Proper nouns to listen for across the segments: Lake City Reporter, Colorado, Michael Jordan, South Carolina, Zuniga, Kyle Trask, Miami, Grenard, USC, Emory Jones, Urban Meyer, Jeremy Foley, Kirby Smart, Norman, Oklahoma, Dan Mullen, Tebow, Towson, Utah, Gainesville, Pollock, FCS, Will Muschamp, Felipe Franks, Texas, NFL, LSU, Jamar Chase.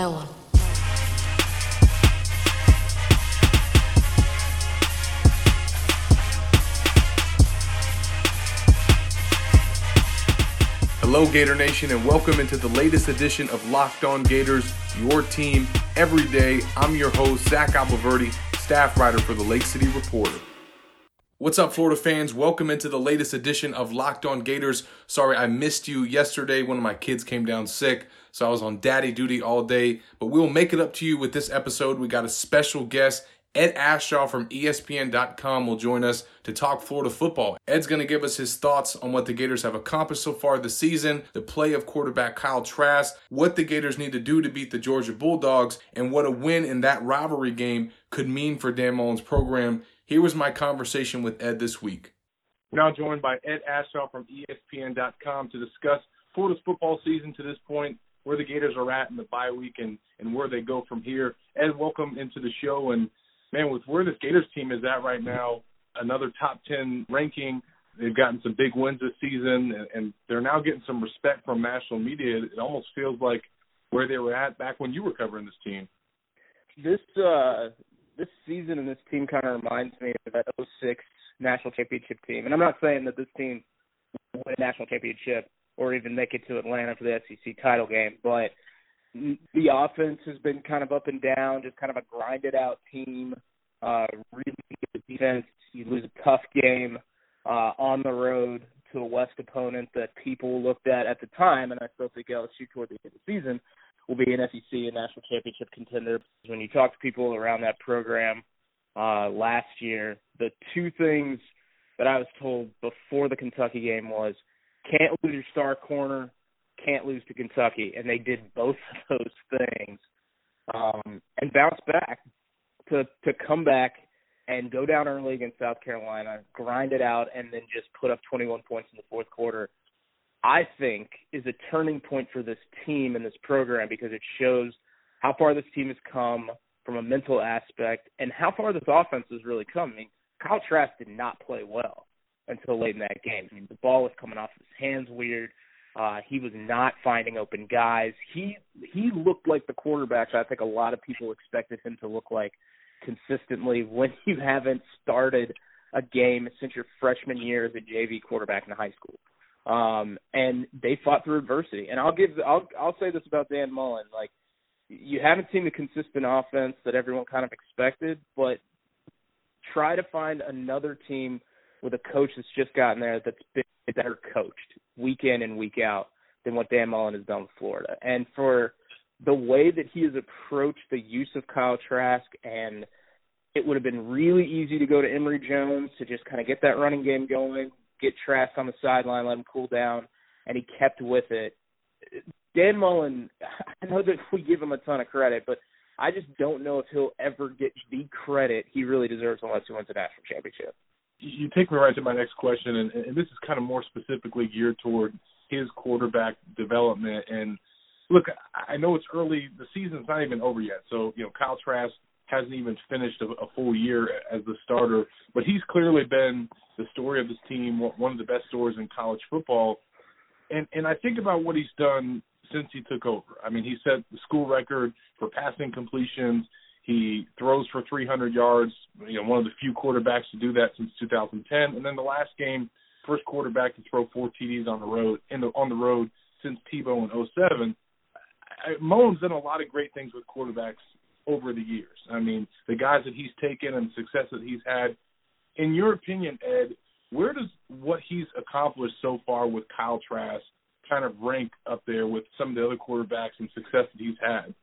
No one. Hello, Gator Nation, and welcome into the latest edition of Locked On Gators, your team every day. I'm your host, Zach Albaverde, staff writer for the Lake City Reporter. What's up, Florida fans? Welcome into the latest edition of Locked On Gators. Sorry, I missed you yesterday. One of my kids came down sick, so I was on daddy duty all day. But we'll make it up to you with this episode. We got a special guest. Ed Aschall from ESPN.com will join us to talk Florida football. Ed's going to give us his thoughts on what the Gators have accomplished so far this season, the play of quarterback Kyle Trask, what the Gators need to do to beat the Georgia Bulldogs, and what a win in that rivalry game could mean for Dan Mullen's program. Here was my conversation with Ed this week. We're now joined by Ed Aschall from ESPN.com to discuss Florida's football season to this point, where the Gators are at in the bye week, and where they go from here. Ed, welcome into the show. And man, with where this Gators team is at right now, another top 10 ranking, they've gotten some big wins this season, and they're now getting some respect from national media. It almost feels like where they were at back when you were covering this team. This season and this team kind of reminds me of that 2006 national championship team. And I'm not saying that this team will win a national championship or even make it to Atlanta for the SEC title game, but the offense has been kind of up and down, just kind of a grinded-out team. Really good defense. You lose a tough game on the road to a West opponent that people looked at the time, and I still think LSU toward the end of the season will be an SEC and national championship contender. When you talk to people around that program last year, the two things that I was told before the Kentucky game was, can't lose your star corner, can't lose to Kentucky, and they did both of those things and bounced back to come back and go down early against South Carolina, grind it out, and then just put up 21 points in the fourth quarter, I think is a turning point for this team and this program because it shows how far this team has come from a mental aspect and how far this offense has really come. I mean, Kyle Trask did not play well until late in that game. I mean, the ball was coming off his hands weird. He was not finding open guys. He looked like the quarterback I think a lot of people expected him to look like consistently when you haven't started a game since your freshman year as a JV quarterback in high school. And they fought through adversity. And I'll say this about Dan Mullen. Like, you haven't seen the consistent offense that everyone kind of expected, but try to find another team with a coach that's just gotten there that's been better coached week in and week out than what Dan Mullen has done with Florida. And for the way that he has approached the use of Kyle Trask, and it would have been really easy to go to Emory Jones to just kind of get that running game going, get Trask on the sideline, let him cool down, and he kept with it. Dan Mullen, I know that we give him a ton of credit, but I just don't know if he'll ever get the credit he really deserves unless he wins a national championship. You take me right to my next question, and this is kind of more specifically geared toward his quarterback development. And look, I know it's early. The season's not even over yet. So, you know, Kyle Trask hasn't even finished a full year as the starter, but he's clearly been the story of this team, one of the best stories in college football. And I think about what he's done since he took over. I mean, he set the school record for passing completions. He throws for 300 yards, you know, one of the few quarterbacks to do that since 2010. And then the last game, first quarterback to throw four TDs on the road since Tebow in 2007. Mullen's done a lot of great things with quarterbacks over the years. I mean, the guys that he's taken and the success that he's had. In your opinion, Ed, where does what he's accomplished so far with Kyle Trask kind of rank up there with some of the other quarterbacks and success that he's had?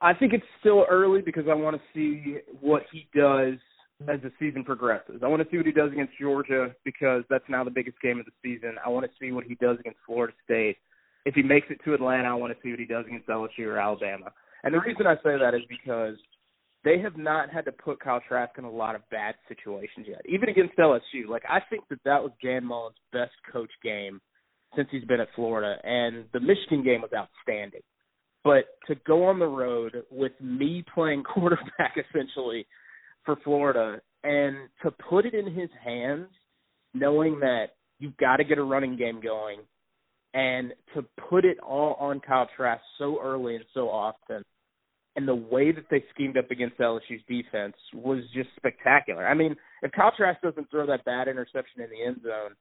I think it's still early because I want to see what he does as the season progresses. I want to see what he does against Georgia because that's now the biggest game of the season. I want to see what he does against Florida State. If he makes it to Atlanta, I want to see what he does against LSU or Alabama. And the reason I say that is because they have not had to put Kyle Trask in a lot of bad situations yet, even against LSU. Like, I think that was Dan Mullen's best coach game since he's been at Florida, and the Michigan game was outstanding. But to go on the road with me playing quarterback essentially for Florida and to put it in his hands, knowing that you've got to get a running game going, And to put it all on Kyle Trask so early and so often, and the way that they schemed up against LSU's defense was just spectacular. I mean, if Kyle Trask doesn't throw that bad interception in the end zone,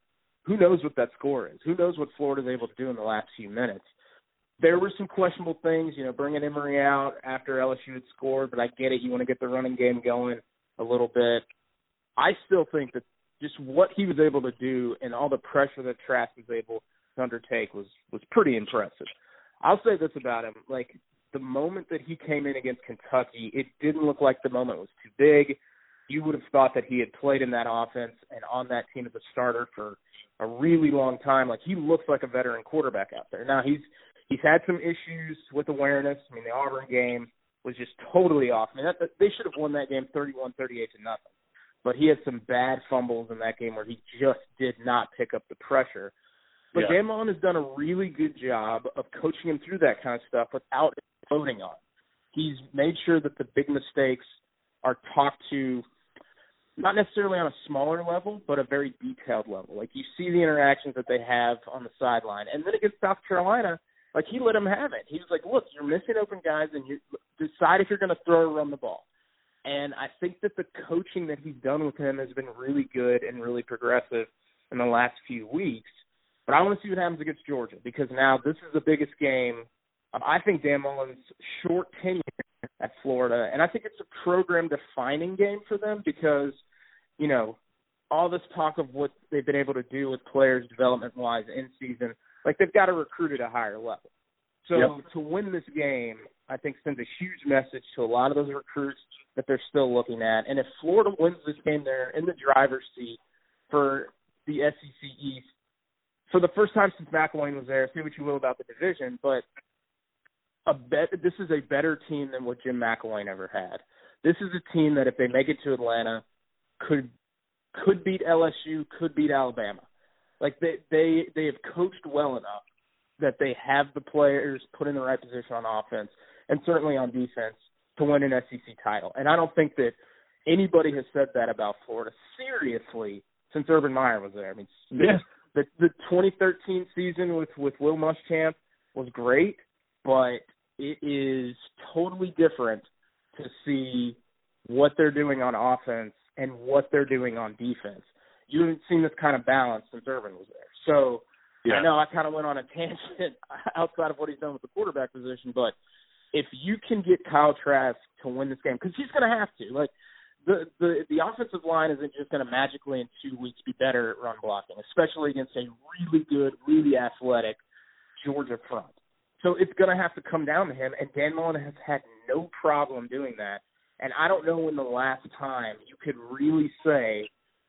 who knows what that score is? Who knows what Florida's able to do in the last few minutes? There were some questionable things, you know, bringing Emory out after LSU had scored, but I get it. You want to get the running game going a little bit. I still think that just what he was able to do and all the pressure that Trask was able to undertake was pretty impressive. I'll say this about him. Like, the moment that he came in against Kentucky, it didn't look like the moment was too big. You would have thought that he had played in that offense and on that team as a starter for a really long time. Like, he looks like a veteran quarterback out there. Now, he's had some issues with awareness. I mean, the Auburn game was just totally off. I mean, they should have won that game 31-38 to nothing. But he had some bad fumbles in that game where he just did not pick up the pressure. But Dan Mullen has done a really good job of coaching him through that kind of stuff without exploding on. He's made sure that the big mistakes are talked to, not necessarily on a smaller level, but a very detailed level. Like, you see the interactions that they have on the sideline. And then against South Carolina, like, he let him have it. He was like, look, you're missing open guys, and you decide if you're going to throw or run the ball. And I think that the coaching that he's done with him has been really good and really progressive in the last few weeks. But I want to see what happens against Georgia, because now this is the biggest game of, I think, Dan Mullen's short tenure at Florida. And I think it's a program-defining game for them because, you know, all this talk of what they've been able to do with players development-wise in season, like, they've got to recruit at a higher level. So to win this game, I think, sends a huge message to a lot of those recruits that they're still looking at. And if Florida wins this game, they're in the driver's seat for the SEC East. For the first time since McElwain was there, say what you will about the division, but this is a better team than what Jim McElwain ever had. This is a team that, if they make it to Atlanta, could beat LSU, could beat Alabama. Like, they have coached well enough that they have the players put in the right position on offense and certainly on defense to win an SEC title. And I don't think that anybody has said that about Florida seriously since Urban Meyer was there. I mean, The 2013 season with Will Muschamp was great, but it is totally different to see what they're doing on offense and what they're doing on defense. You haven't seen this kind of balance since Urban was there. So I know I kind of went on a tangent outside of what he's done with the quarterback position, but if you can get Kyle Trask to win this game, because he's going to have to. Like, The offensive line isn't just going to magically in 2 weeks be better at run blocking, especially against a really good, really athletic Georgia front. So it's going to have to come down to him, and Dan Mullen has had no problem doing that. And I don't know when the last time you could really say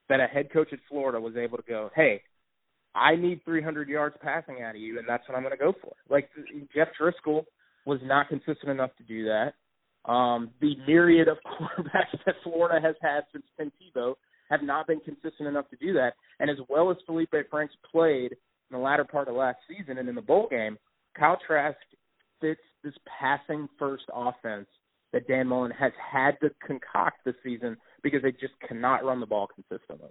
that a head coach at Florida was able to go, hey, I need 300 yards passing out of you, and that's what I'm going to go for. Like, Jeff Driscoll was not consistent enough to do that. The myriad of quarterbacks that Florida has had since Tebow have not been consistent enough to do that. And as well as Felipe Franks played in the latter part of last season and in the bowl game, Kyle Trask fits this passing-first offense that Dan Mullen has had to concoct this season because they just cannot run the ball consistently.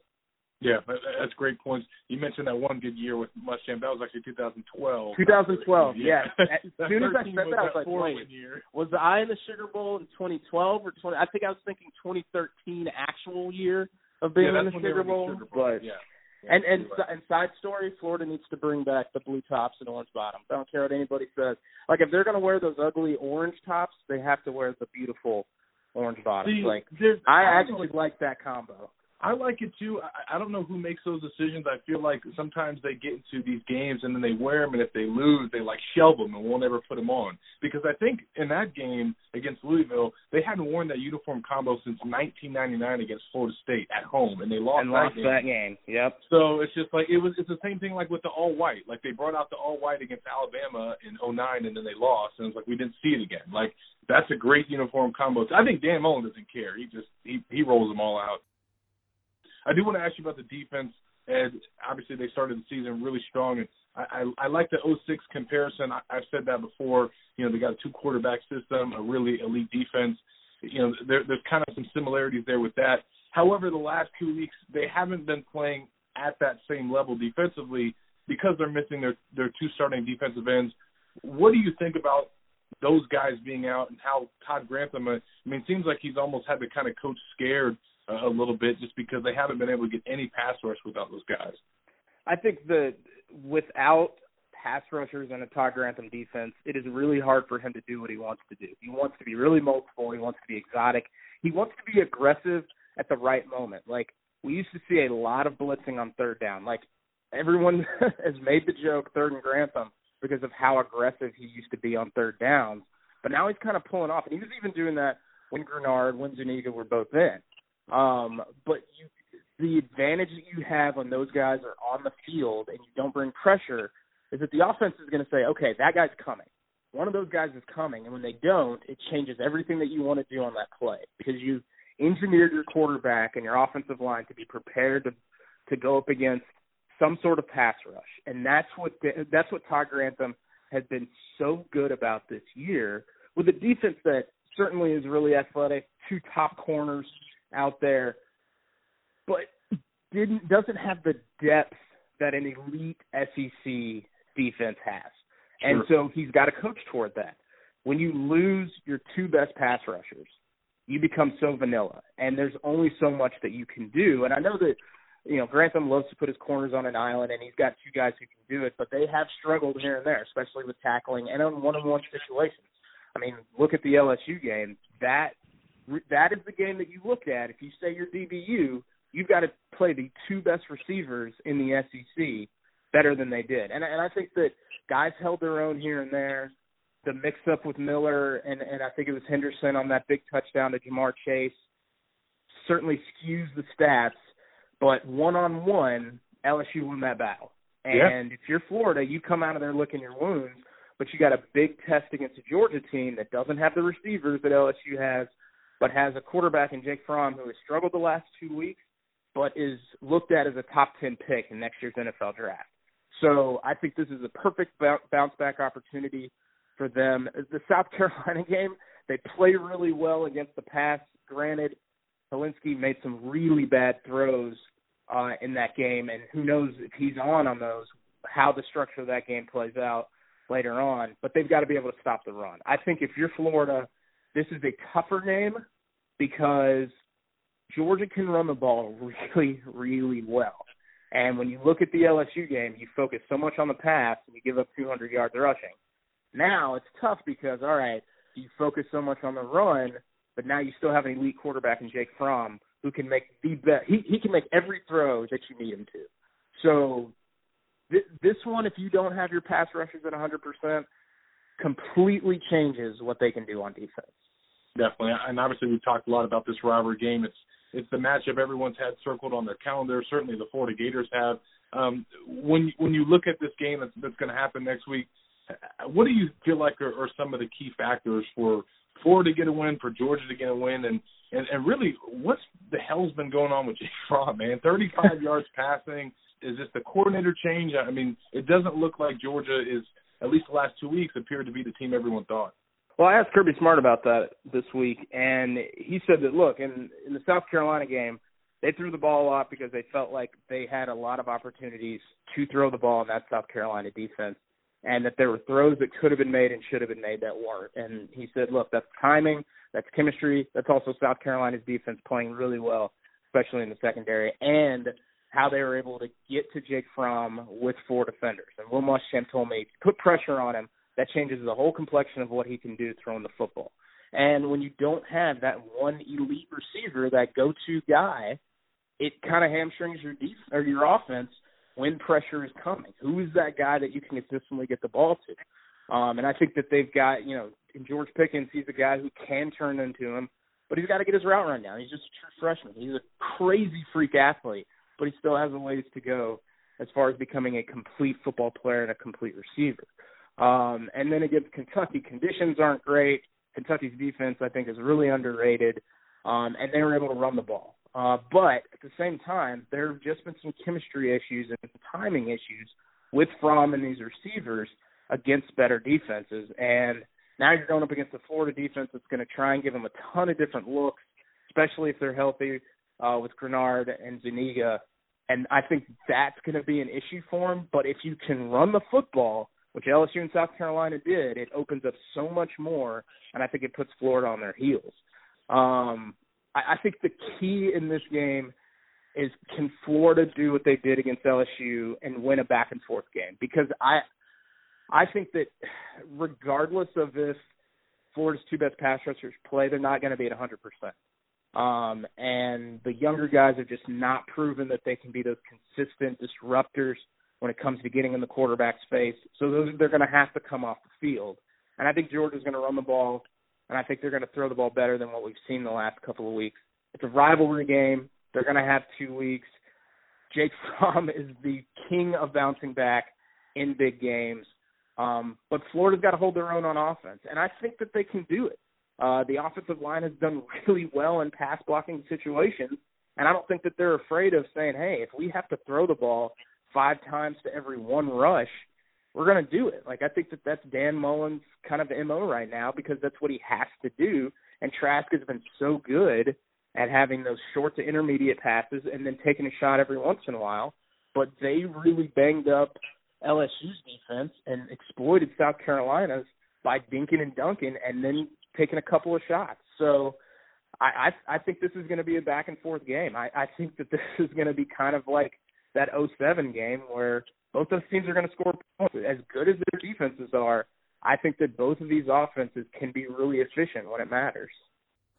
Yeah, that's great points. You mentioned that one good year with Muschamp. That was actually 2012. 2012, yeah. As soon as I said that, I was like, wait, was I in the Sugar Bowl in 2012 or 20? I think I was thinking 2013 actual year of being in the Sugar Bowl. But and side story, Florida needs to bring back the blue tops and orange bottoms. I don't care what anybody says. Like, if they're going to wear those ugly orange tops, they have to wear the beautiful orange bottoms. See, like, I actually like that combo. I like it, too. I don't know who makes those decisions. I feel like sometimes they get into these games and then they wear them, and if they lose, they, like, shelve them and won't ever put them on. Because I think in that game against Louisville, they hadn't worn that uniform combo since 1999 against Florida State at home, and they lost that game. Yep. So it's just like it's the same thing like with the all-white. Like, they brought out the all-white against Alabama in 2009, and then they lost, and it's like we didn't see it again. Like, that's a great uniform combo. I think Dan Mullen doesn't care. He just he rolls them all out. I do want to ask you about the defense, and obviously they started the season really strong. And I like the 06 comparison. I've said that before. You know, they got a two-quarterback system, a really elite defense. You know, there's kind of some similarities there with that. However, the last 2 weeks, they haven't been playing at that same level defensively. because they're missing their two starting defensive ends. What do you think about those guys being out and how Todd Grantham, I mean, it seems like he's almost had the kind of coach scared a little bit just because they haven't been able to get any pass rush without those guys. I think that without pass rushers and a Todd Grantham defense, it is really hard for him to do what he wants to do. He wants to be really multiple. He wants to be exotic. He wants to be aggressive at the right moment. Like, we used to see a lot of blitzing on third down. Like, everyone has made the joke, third and Grantham, because of how aggressive he used to be on third downs. But now he's kind of pulling off. And he was even doing that when Grenard, when Zuniga were both in. But the advantage that you have when those guys are on the field and you don't bring pressure is that the offense is going to say, okay, that guy's coming. One of those guys is coming. And when they don't, it changes everything that you want to do on that play because you engineered your quarterback and your offensive line to be prepared to go up against some sort of pass rush. And that's what Todd Grantham has been so good about this year with a defense that certainly is really athletic, two top corners out there, but doesn't have the depth that an elite SEC defense has. Sure. And so he's got to coach toward that. When you lose your two best pass rushers, you become so vanilla, and there's only so much that you can do. And I know that, you know, Grantham loves to put his corners on an island, and he's got two guys who can do it, but they have struggled here and there, especially with tackling and on one-on-one situations. I mean, look at the LSU game. That is the game that you look at. If you say you're DBU, you've got to play the two best receivers in the SEC better than they did. And I think that guys held their own here and there. The mix-up with Miller, and I think it was Henderson on that big touchdown to Jamar Chase, certainly skews the stats. But one-on-one, LSU won that battle. And if you're Florida, you come out of there licking your wounds, but you got a big test against a Georgia team that doesn't have the receivers that LSU has, but has a quarterback in Jake Fromm who has struggled the last 2 weeks, but is looked at as a top 10 pick in next year's NFL draft. So I think this is a perfect bounce-back opportunity for them. The South Carolina game, they play really well against the pass. Granted, Helinski made some really bad throws in that game, and who knows if he's on those, how the structure of that game plays out later on, but they've got to be able to stop the run. I think if you're Florida, this is a tougher game because Georgia can run the ball really, really well. And when you look at the LSU game, you focus so much on the pass and you give up 200 yards rushing. Now it's tough because, all right, you focus so much on the run, but now you still have an elite quarterback in Jake Fromm who can make the best. He can make every throw that you need him to. So this one, if you don't have your pass rushers at 100%, completely changes what they can do on defense. Definitely, and obviously we talked a lot about this rivalry game. It's the matchup everyone's had circled on their calendar. Certainly the Florida Gators have. When you look at this game that's going to happen next week, what do you feel like are some of the key factors for Florida to get a win, for Georgia to get a win, and really what's the hell's been going on with Jake Fromm, man? 35 yards passing. Is this the coordinator change? I mean, it doesn't look like Georgia is, at least the last 2 weeks, appeared to be the team everyone thought. Well, I asked Kirby Smart about that this week, and he said that, look, in the South Carolina game, they threw the ball a lot because they felt like they had a lot of opportunities to throw the ball in that South Carolina defense, and that there were throws that could have been made and should have been made that weren't. And he said, look, that's timing, that's chemistry, that's also South Carolina's defense playing really well, especially in the secondary, and how they were able to get to Jake Fromm with four defenders. And Will Muschamp told me, put pressure on him, that changes the whole complexion of what he can do throwing the football. And when you don't have that one elite receiver, that go-to guy, it kind of hamstrings your defense or your offense when pressure is coming. Who is that guy that you can consistently get the ball to? And I think that they've got, you know, in George Pickens, he's a guy who can turn into him, but he's got to get his route run down. He's just a true freshman. He's a crazy freak athlete, but he still has a ways to go as far as becoming a complete football player and a complete receiver. And then against Kentucky, conditions aren't great. Kentucky's defense, I think, is really underrated, and they were able to run the ball. But at the same time, there have just been some chemistry issues and timing issues with Fromm and these receivers against better defenses. And now you're going up against the Florida defense that's going to try and give them a ton of different looks, especially if they're healthy with Grenard and Zuniga. And I think that's going to be an issue for him. But if you can run the football, which LSU and South Carolina did, it opens up so much more, and I think it puts Florida on their heels. I think the key in this game is, can Florida do what they did against LSU and win a back-and-forth game? Because I think that regardless of if Florida's two best pass rushers play, they're not going to be at 100%. And the younger guys have just not proven that they can be those consistent disruptors when it comes to getting in the quarterback's face. So they're going to have to come off the field. And I think Georgia's going to run the ball, and I think they're going to throw the ball better than what we've seen the last couple of weeks. It's a rivalry game. They're going to have 2 weeks. Jake Fromm is the king of bouncing back in big games. But Florida's got to hold their own on offense, and I think that they can do it. The offensive line has done really well in pass-blocking situations, and I don't think that they're afraid of saying, hey, if we have to throw the ball 5 times to every 1 rush, we're going to do it. Like, I think that that's Dan Mullen's kind of MO right now, because that's what he has to do, and Trask has been so good at having those short to intermediate passes and then taking a shot every once in a while. But they really banged up LSU's defense and exploited South Carolina's by dinking and dunking and then taking a couple of shots. So I think this is going to be a back-and-forth game. I think that this is going to be kind of like that 07 game where both those teams are going to score points. As good as their defenses are, I think that both of these offenses can be really efficient when it matters.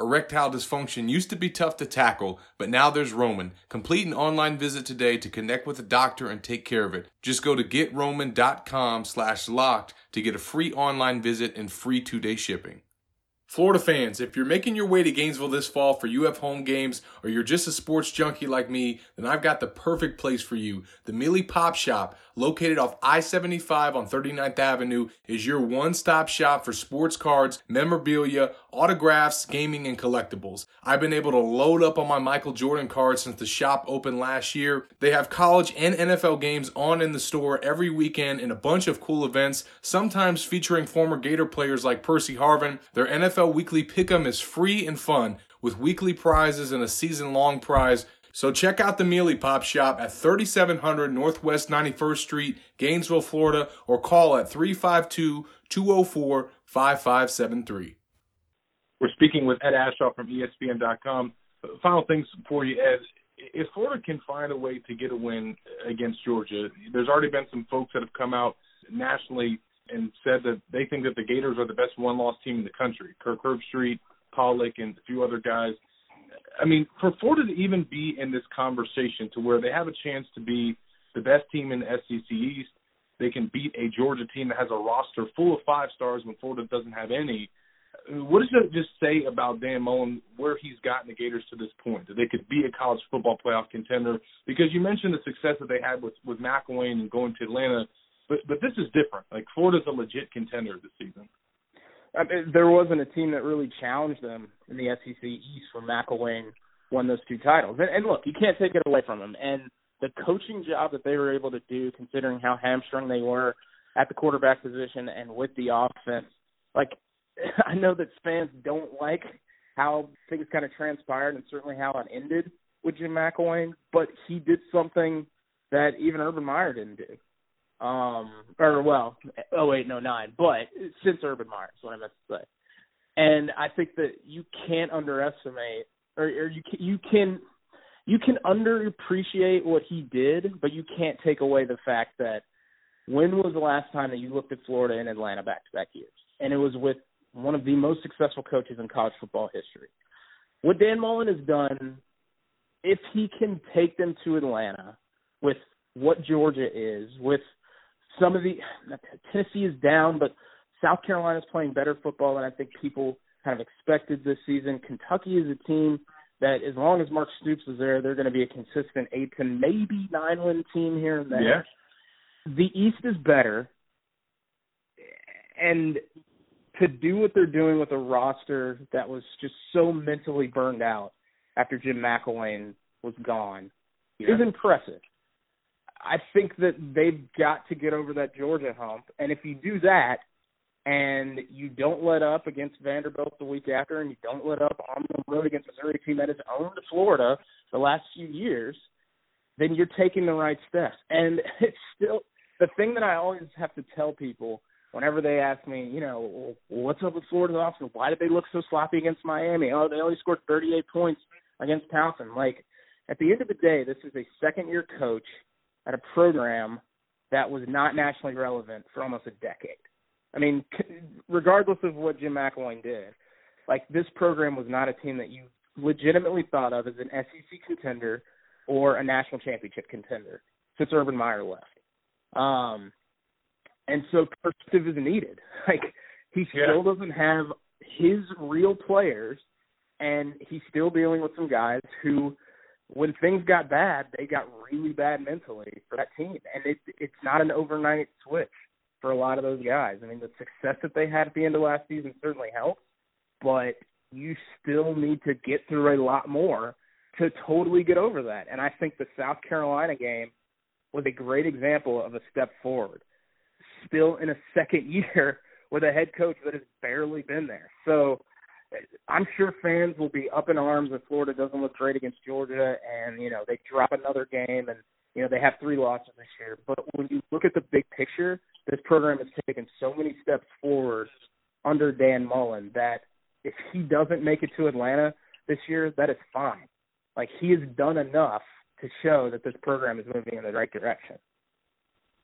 Erectile dysfunction used to be tough to tackle, but now there's Roman. Complete an online visit today to connect with a doctor and take care of it. Just go to GetRoman.com/locked to get a free online visit and free 2-day shipping. Florida fans, if you're making your way to Gainesville this fall for UF home games, or you're just a sports junkie like me, then I've got the perfect place for you. The Mealy Pop Shop, located off I-75 on 39th Avenue, is your one-stop shop for sports cards, memorabilia, autographs, gaming, and collectibles. I've been able to load up on my Michael Jordan cards since the shop opened last year. They have college and NFL games on in the store every weekend and a bunch of cool events, sometimes featuring former Gator players like Percy Harvin. Their NFL Weekly Pick'em is free and fun, with weekly prizes and a season-long prize. So check out the Mealy Pop Shop at 3700 Northwest 91st Street, Gainesville, Florida, or call at 352-204-5573. We're speaking with Ed Aschall from ESPN.com. Final things for you, Ed. If Florida can find a way to get a win against Georgia, there's already been some folks that have come out nationally and said that they think that the Gators are the best one-loss team in the country. Kirk Herbstreit, Pollock, and a few other guys. I mean, for Florida to even be in this conversation to where they have a chance to be the best team in the SEC East, they can beat a Georgia team that has a roster full of 5 stars when Florida doesn't have any. What does that just say about Dan Mullen, where he's gotten the Gators to this point, that they could be a college football playoff contender? Because you mentioned the success that they had with McElwain and going to Atlanta, but this is different. Like, Florida's a legit contender this season. I mean, there wasn't a team that really challenged them in the SEC East when McElwain won those 2 titles. And look, you can't take it away from them. And the coaching job that they were able to do, considering how hamstrung they were at the quarterback position and with the offense, like, I know that fans don't like how things kind of transpired and certainly how it ended with Jim McElwain, but he did something that even Urban Meyer didn't do. Well, 08 and 09, but since Urban Meyer is what I meant to say. And I think that you can't underestimate, or you can underappreciate what he did, but you can't take away the fact that when was the last time that you looked at Florida and Atlanta back-to-back years? And it was with one of the most successful coaches in college football history. What Dan Mullen has done, if he can take them to Atlanta with what Georgia is, with some of the – Tennessee is down, but South Carolina is playing better football than I think people kind of expected this season. Kentucky is a team that, as long as Mark Stoops is there, they're going to be a consistent 8 to maybe 9-win team here and there. Yeah. The East is better, and – to do what they're doing with a roster that was just so mentally burned out after Jim McElwain was gone is impressive. I think that they've got to get over that Georgia hump, and if you do that and you don't let up against Vanderbilt the week after and you don't let up on the road against Missouri, a team that has owned Florida the last few years, then you're taking the right steps. And it's still the thing that I always have to tell people whenever they ask me, you know, what's up with Florida's offense? Why did they look so sloppy against Miami? Oh, they only scored 38 points against Towson. Like, at the end of the day, this is a second-year coach at a program that was not nationally relevant for almost a decade. I mean, regardless of what Jim McElwain did, like, this program was not a team that you legitimately thought of as an SEC contender or a national championship contender since Urban Meyer left. And so perspective is needed. Like, he still doesn't have his real players, and he's still dealing with some guys who, when things got bad, they got really bad mentally for that team. And it's not an overnight switch for a lot of those guys. I mean, the success that they had at the end of last season certainly helped, but you still need to get through a lot more to totally get over that. And I think the South Carolina game was a great example of a step forward, still in a second year with a head coach that has barely been there. So I'm sure fans will be up in arms if Florida doesn't look great against Georgia and, you know, they drop another game and, you know, they have 3 losses this year. But when you look at the big picture, this program has taken so many steps forward under Dan Mullen that if he doesn't make it to Atlanta this year, that is fine. Like, he has done enough to show that this program is moving in the right direction.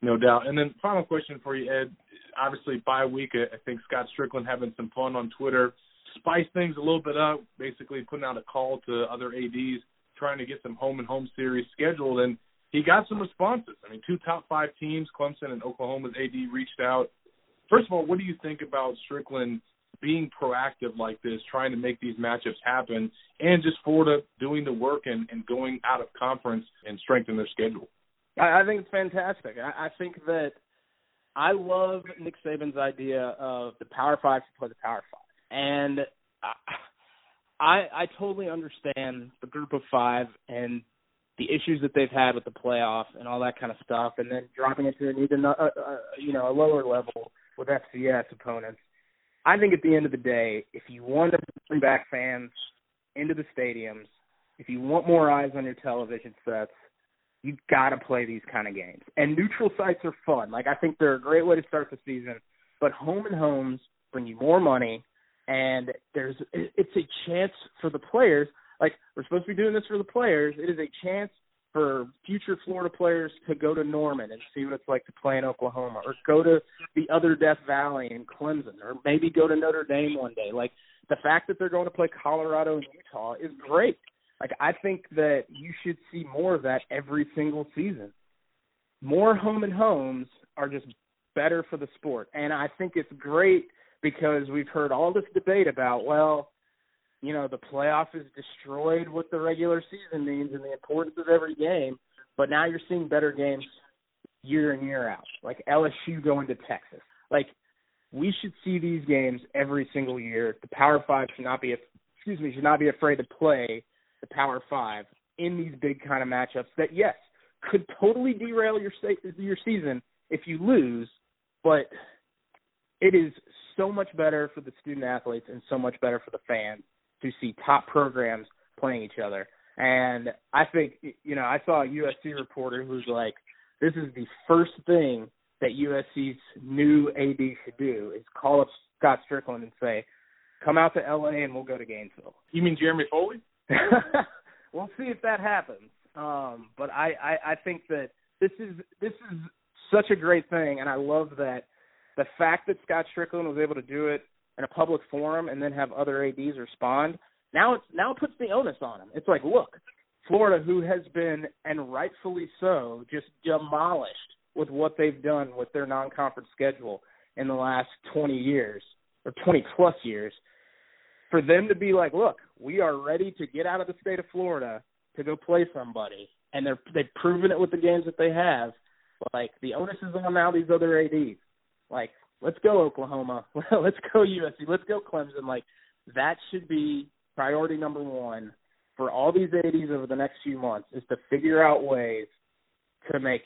No doubt. And then final question for you, Ed. Obviously, bye week, I think Scott Strickland having some fun on Twitter, spice things a little bit up, basically putting out a call to other ADs, trying to get some home-and-home series scheduled, and he got some responses. I mean, 2 top 5 teams, Clemson and Oklahoma's AD, reached out. First of all, what do you think about Strickland being proactive like this, trying to make these matchups happen, and just Florida doing the work and going out of conference and strengthening their schedule? I think it's fantastic. I think that I love Nick Saban's idea of the Power Five to play the Power Five. And I totally understand the group of 5 and the issues that they've had with the playoff and all that kind of stuff, and then dropping it to an even a lower level with FCS opponents. I think at the end of the day, if you want to bring back fans into the stadiums, if you want more eyes on your television sets, you've got to play these kind of games. And neutral sites are fun. Like, I think they're a great way to start the season, but home and homes bring you more money. And it's a chance for the players. Like, we're supposed to be doing this for the players. It is a chance for future Florida players to go to Norman and see what it's like to play in Oklahoma, or go to the other Death Valley in Clemson, or maybe go to Notre Dame one day. Like, the fact that they're going to play Colorado and Utah is great. Like, I think that you should see more of that every single season. More home and homes are just better for the sport. And I think it's great, because we've heard all this debate about, well, you know, the playoff has destroyed what the regular season means and the importance of every game, but now you're seeing better games year in, year out, like LSU going to Texas. Like, we should see these games every single year. The Power Five should not be afraid to play the Power Five in these big kind of matchups that, yes, could totally derail your season if you lose, but it is so much better for the student-athletes and so much better for the fans to see top programs playing each other. And I think, you know, I saw a USC reporter who's like, this is the first thing that USC's new AD should do, is call up Scott Strickland and say, come out to LA and we'll go to Gainesville. You mean Jeremy Foley? We'll see if that happens. But I think that this is such a great thing, and I love that. The fact that Scott Strickland was able to do it in a public forum and then have other ADs respond, now it puts the onus on him. It's like, look, Florida, who has been, and rightfully so, just demolished with what they've done with their non-conference schedule in the last 20 years or 20-plus years, for them to be like, look, we are ready to get out of the state of Florida to go play somebody, and they've proven it with the games that they have. Like, the onus is on now these other ADs. Like, let's go Oklahoma, let's go USC, let's go Clemson. Like, that should be priority number one for all these ADs over the next few months, is to figure out ways to make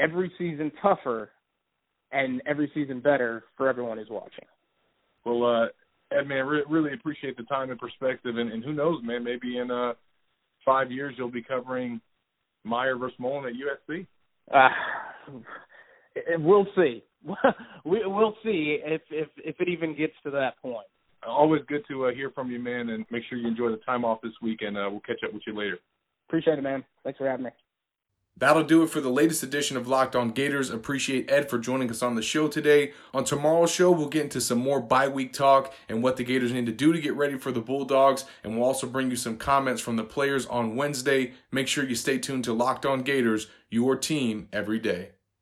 every season tougher and every season better for everyone who's watching. Well, Ed, man, really appreciate the time and perspective. And who knows, man, maybe in 5 years you'll be covering Meyer versus Mullen at USC? We'll see. We'll see if it even gets to that point. Always good to hear from you, man, and make sure you enjoy the time off this week, and we'll catch up with you later. Appreciate it, man. Thanks for having me. That'll do it for the latest edition of Locked On Gators. Appreciate Ed for joining us on the show today. On tomorrow's show, we'll get into some more bye-week talk and what the Gators need to do to get ready for the Bulldogs, and we'll also bring you some comments from the players on Wednesday. Make sure you stay tuned to Locked On Gators, your team every day.